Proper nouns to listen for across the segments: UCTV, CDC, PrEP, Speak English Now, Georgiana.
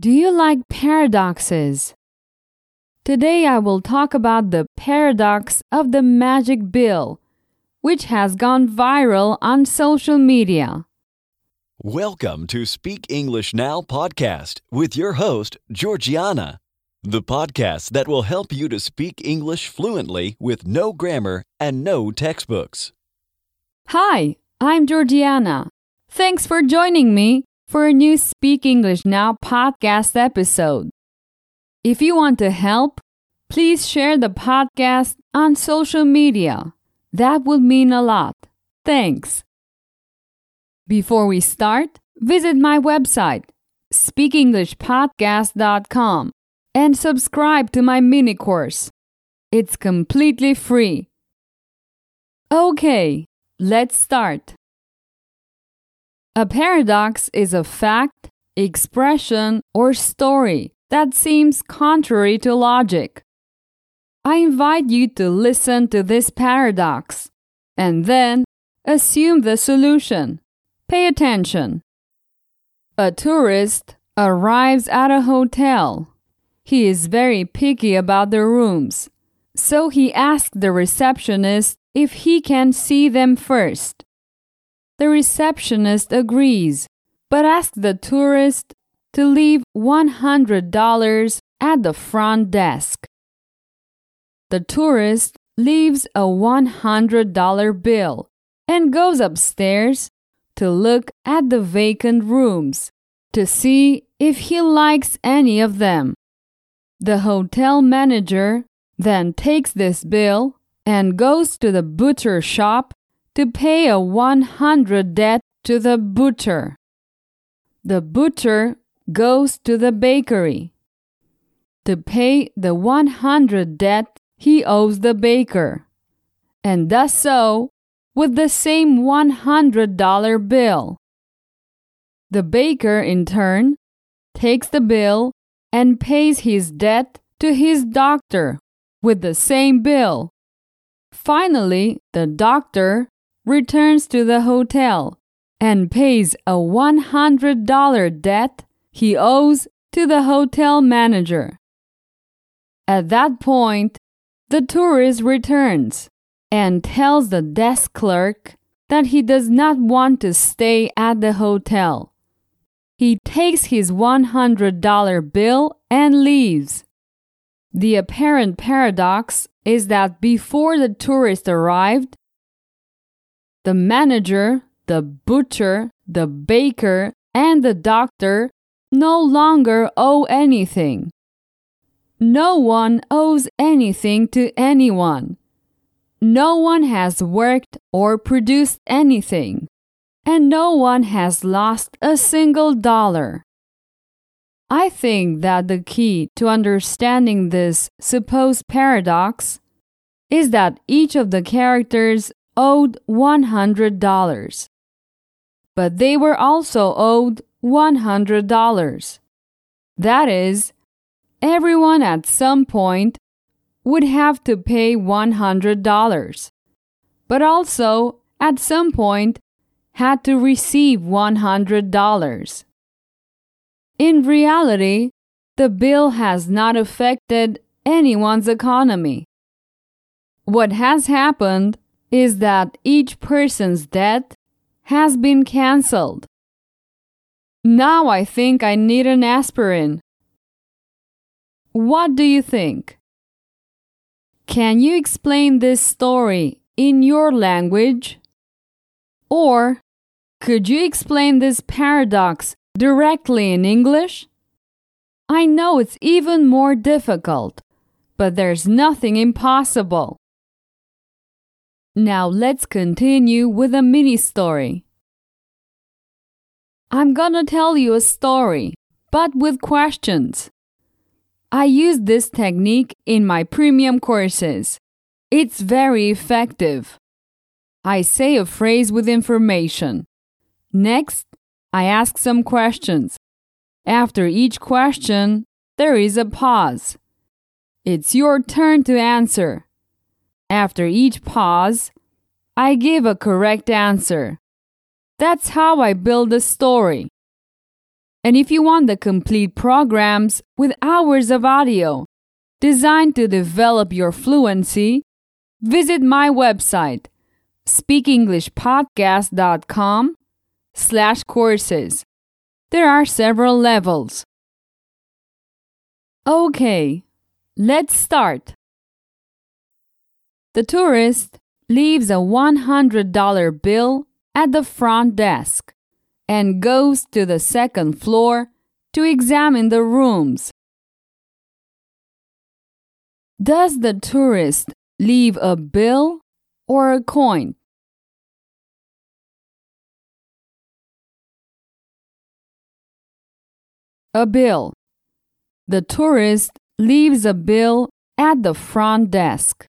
Do you like paradoxes? Today I will talk about the paradox of the magic bill, which has gone viral on social media. Welcome to Speak English Now podcast with your host, Georgiana, the podcast that will help you to speak English fluently with no grammar and no textbooks. Hi, I'm Georgiana. Thanks for joining me for a new Speak English Now podcast episode. If you want to help, please share the podcast on social media. That would mean a lot. Thanks. Before we start, visit my website, speakenglishpodcast.com, and subscribe to my mini course. It's completely free. Okay, let's start. A paradox is a fact, expression, or story that seems contrary to logic. I invite you to listen to this paradox and then assume the solution. Pay attention. A tourist arrives at a hotel. He is very picky about the rooms, so he asks the receptionist if he can see them first. The receptionist agrees, but asks the tourist to leave $100 at the front desk. The tourist leaves a $100 bill and goes upstairs to look at the vacant rooms to see if he likes any of them. The hotel manager then takes this bill and goes to the butcher shop to pay a $100 debt to the butcher. The butcher goes to the bakery to pay the $100 debt he owes the baker, and does so with the same $100 bill. The baker, in turn, takes the bill and pays his debt to his doctor with the same bill. Finally, the doctor returns to the hotel and pays a $100 debt he owes to the hotel manager. At that point, the tourist returns and tells the desk clerk that he does not want to stay at the hotel. He takes his $100 bill and leaves. The apparent paradox is that before the tourist arrived, the manager, the butcher, the baker, and the doctor no longer owe anything. No one owes anything to anyone. No one has worked or produced anything, and no one has lost a single dollar. I think that the key to understanding this supposed paradox is that each of the characters owed $100, but they were also owed $100. That is, everyone at some point would have to pay $100, but also at some point had to receive $100. In reality, the bill has not affected anyone's economy. What has happened is that each person's debt has been cancelled. Now I think I need an aspirin. What do you think? Can you explain this story in your language? Or could you explain this paradox directly in English? I know it's even more difficult, but there's nothing impossible. Now let's continue with a mini story. I'm gonna tell you a story, but with questions. I use this technique in my premium courses. It's very effective. I say a phrase with information. Next, I ask some questions. After each question, there is a pause. It's your turn to answer. After each pause, I give a correct answer. That's how I build a story. And if you want the complete programs with hours of audio designed to develop your fluency, visit my website, speakenglishpodcast.com/courses. There are several levels. Okay, let's start. The tourist leaves a $100 bill at the front desk and goes to the second floor to examine the rooms. Does the tourist leave a bill or a coin? A bill. The tourist leaves a bill at the front desk.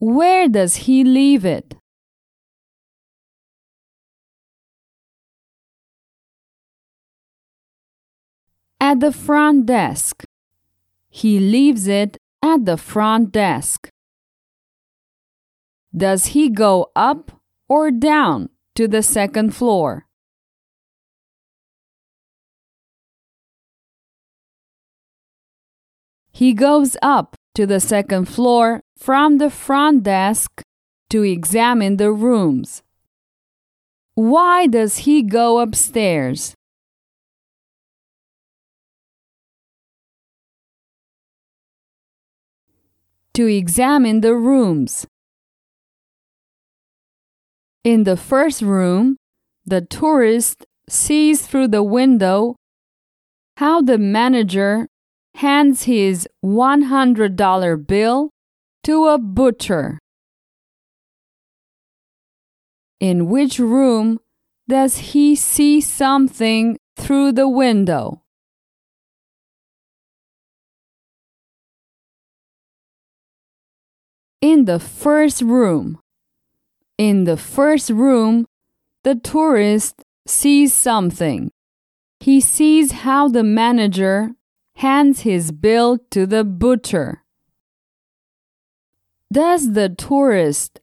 Where does he leave it? At the front desk. He leaves it at the front desk. Does he go up or down to the second floor? He goes up to the second floor from the front desk to examine the rooms. Why does he go upstairs? To examine the rooms. In the first room, the tourist sees through the window how the manager hands his $100 bill to a butcher. In which room does he see something through the window? In the first room. In the first room, the tourist sees something. He sees how the manager hands his bill to the butcher. Does the tourist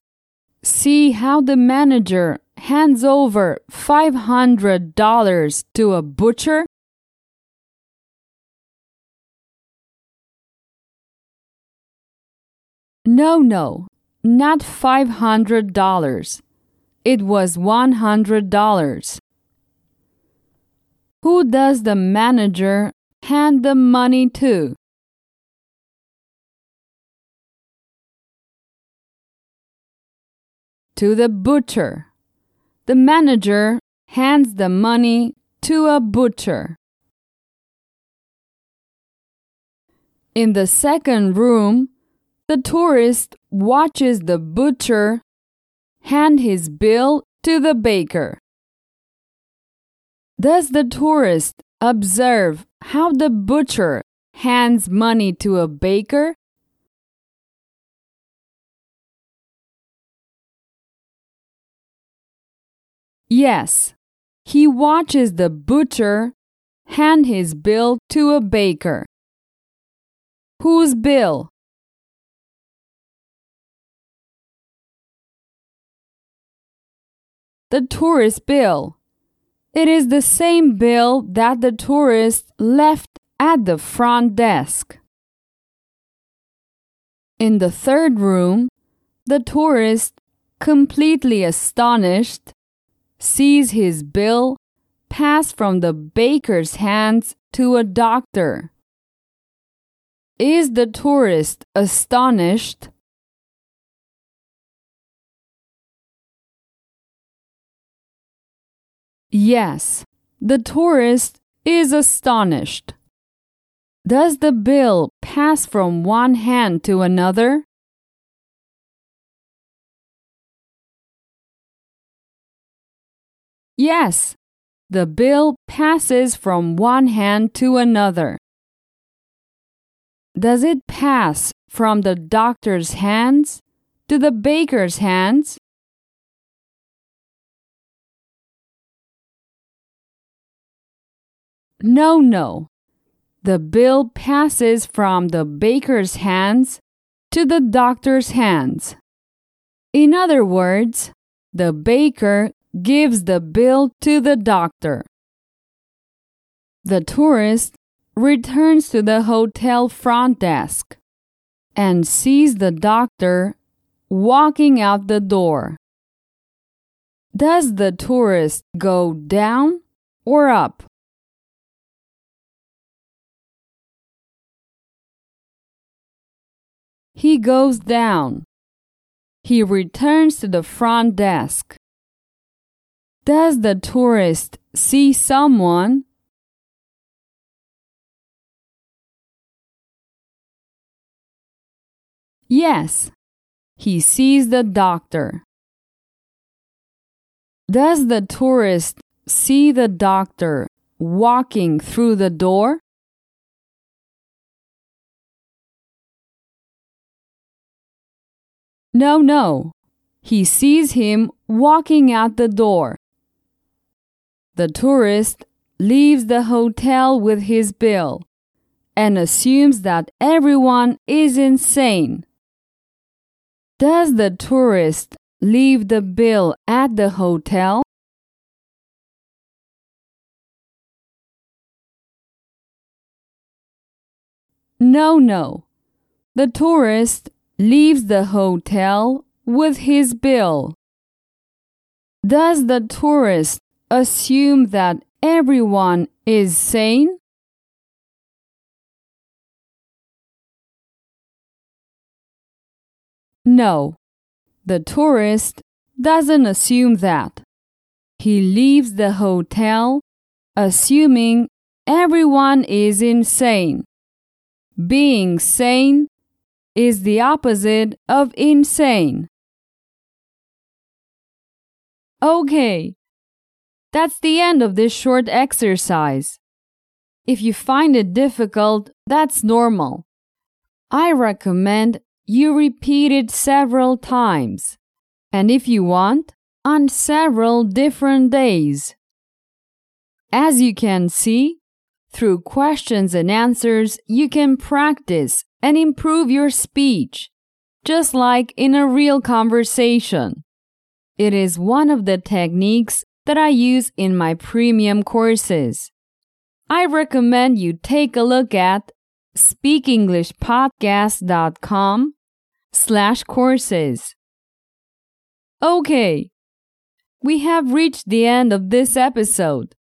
see how the manager hands over $500 to a butcher? No, not $500. It was $100. Who does the manager hand the money to? To the butcher. The manager hands the money to a butcher. In the second room, the tourist watches the butcher hand his bill to the baker. Does the tourist observe how the butcher hands money to a baker? Yes, he watches the butcher hand his bill to a baker. Whose bill? The tourist's bill. It is the same bill that the tourist left at the front desk. In the third room, the tourist, completely astonished, sees his bill pass from the baker's hands to a doctor. Is the tourist astonished? Yes, the tourist is astonished. Does the bill pass from one hand to another? Yes, the bill passes from one hand to another. Does it pass from the doctor's hands to the baker's hands? No. The bill passes from the baker's hands to the doctor's hands. In other words, the baker gives the bill to the doctor. The tourist returns to the hotel front desk and sees the doctor walking out the door. Does the tourist go down or up? He goes down. He returns to the front desk. Does the tourist see someone? Yes, he sees the doctor. Does the tourist see the doctor walking through the door? No. He sees him walking out the door. The tourist leaves the hotel with his bill and assumes that everyone is insane. Does the tourist leave the bill at the hotel? No. The tourist leaves the hotel with his bill. Does the tourist assume that everyone is sane? No. The tourist doesn't assume that. He leaves the hotel assuming everyone is insane. Being sane is the opposite of insane. Okay, that's the end of this short exercise. If you find it difficult, that's normal. I recommend you repeat it several times, and if you want, on several different days. As you can see, through questions and answers, you can practice and improve your speech, just like in a real conversation. It is one of the techniques that I use in my premium courses. I recommend you take a look at speakenglishpodcast.com/courses. Okay, we have reached the end of this episode.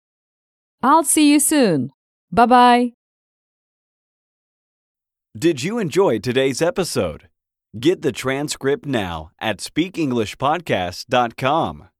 I'll see you soon. Bye-bye. Did you enjoy today's episode? Get the transcript now at speakenglishpodcast.com.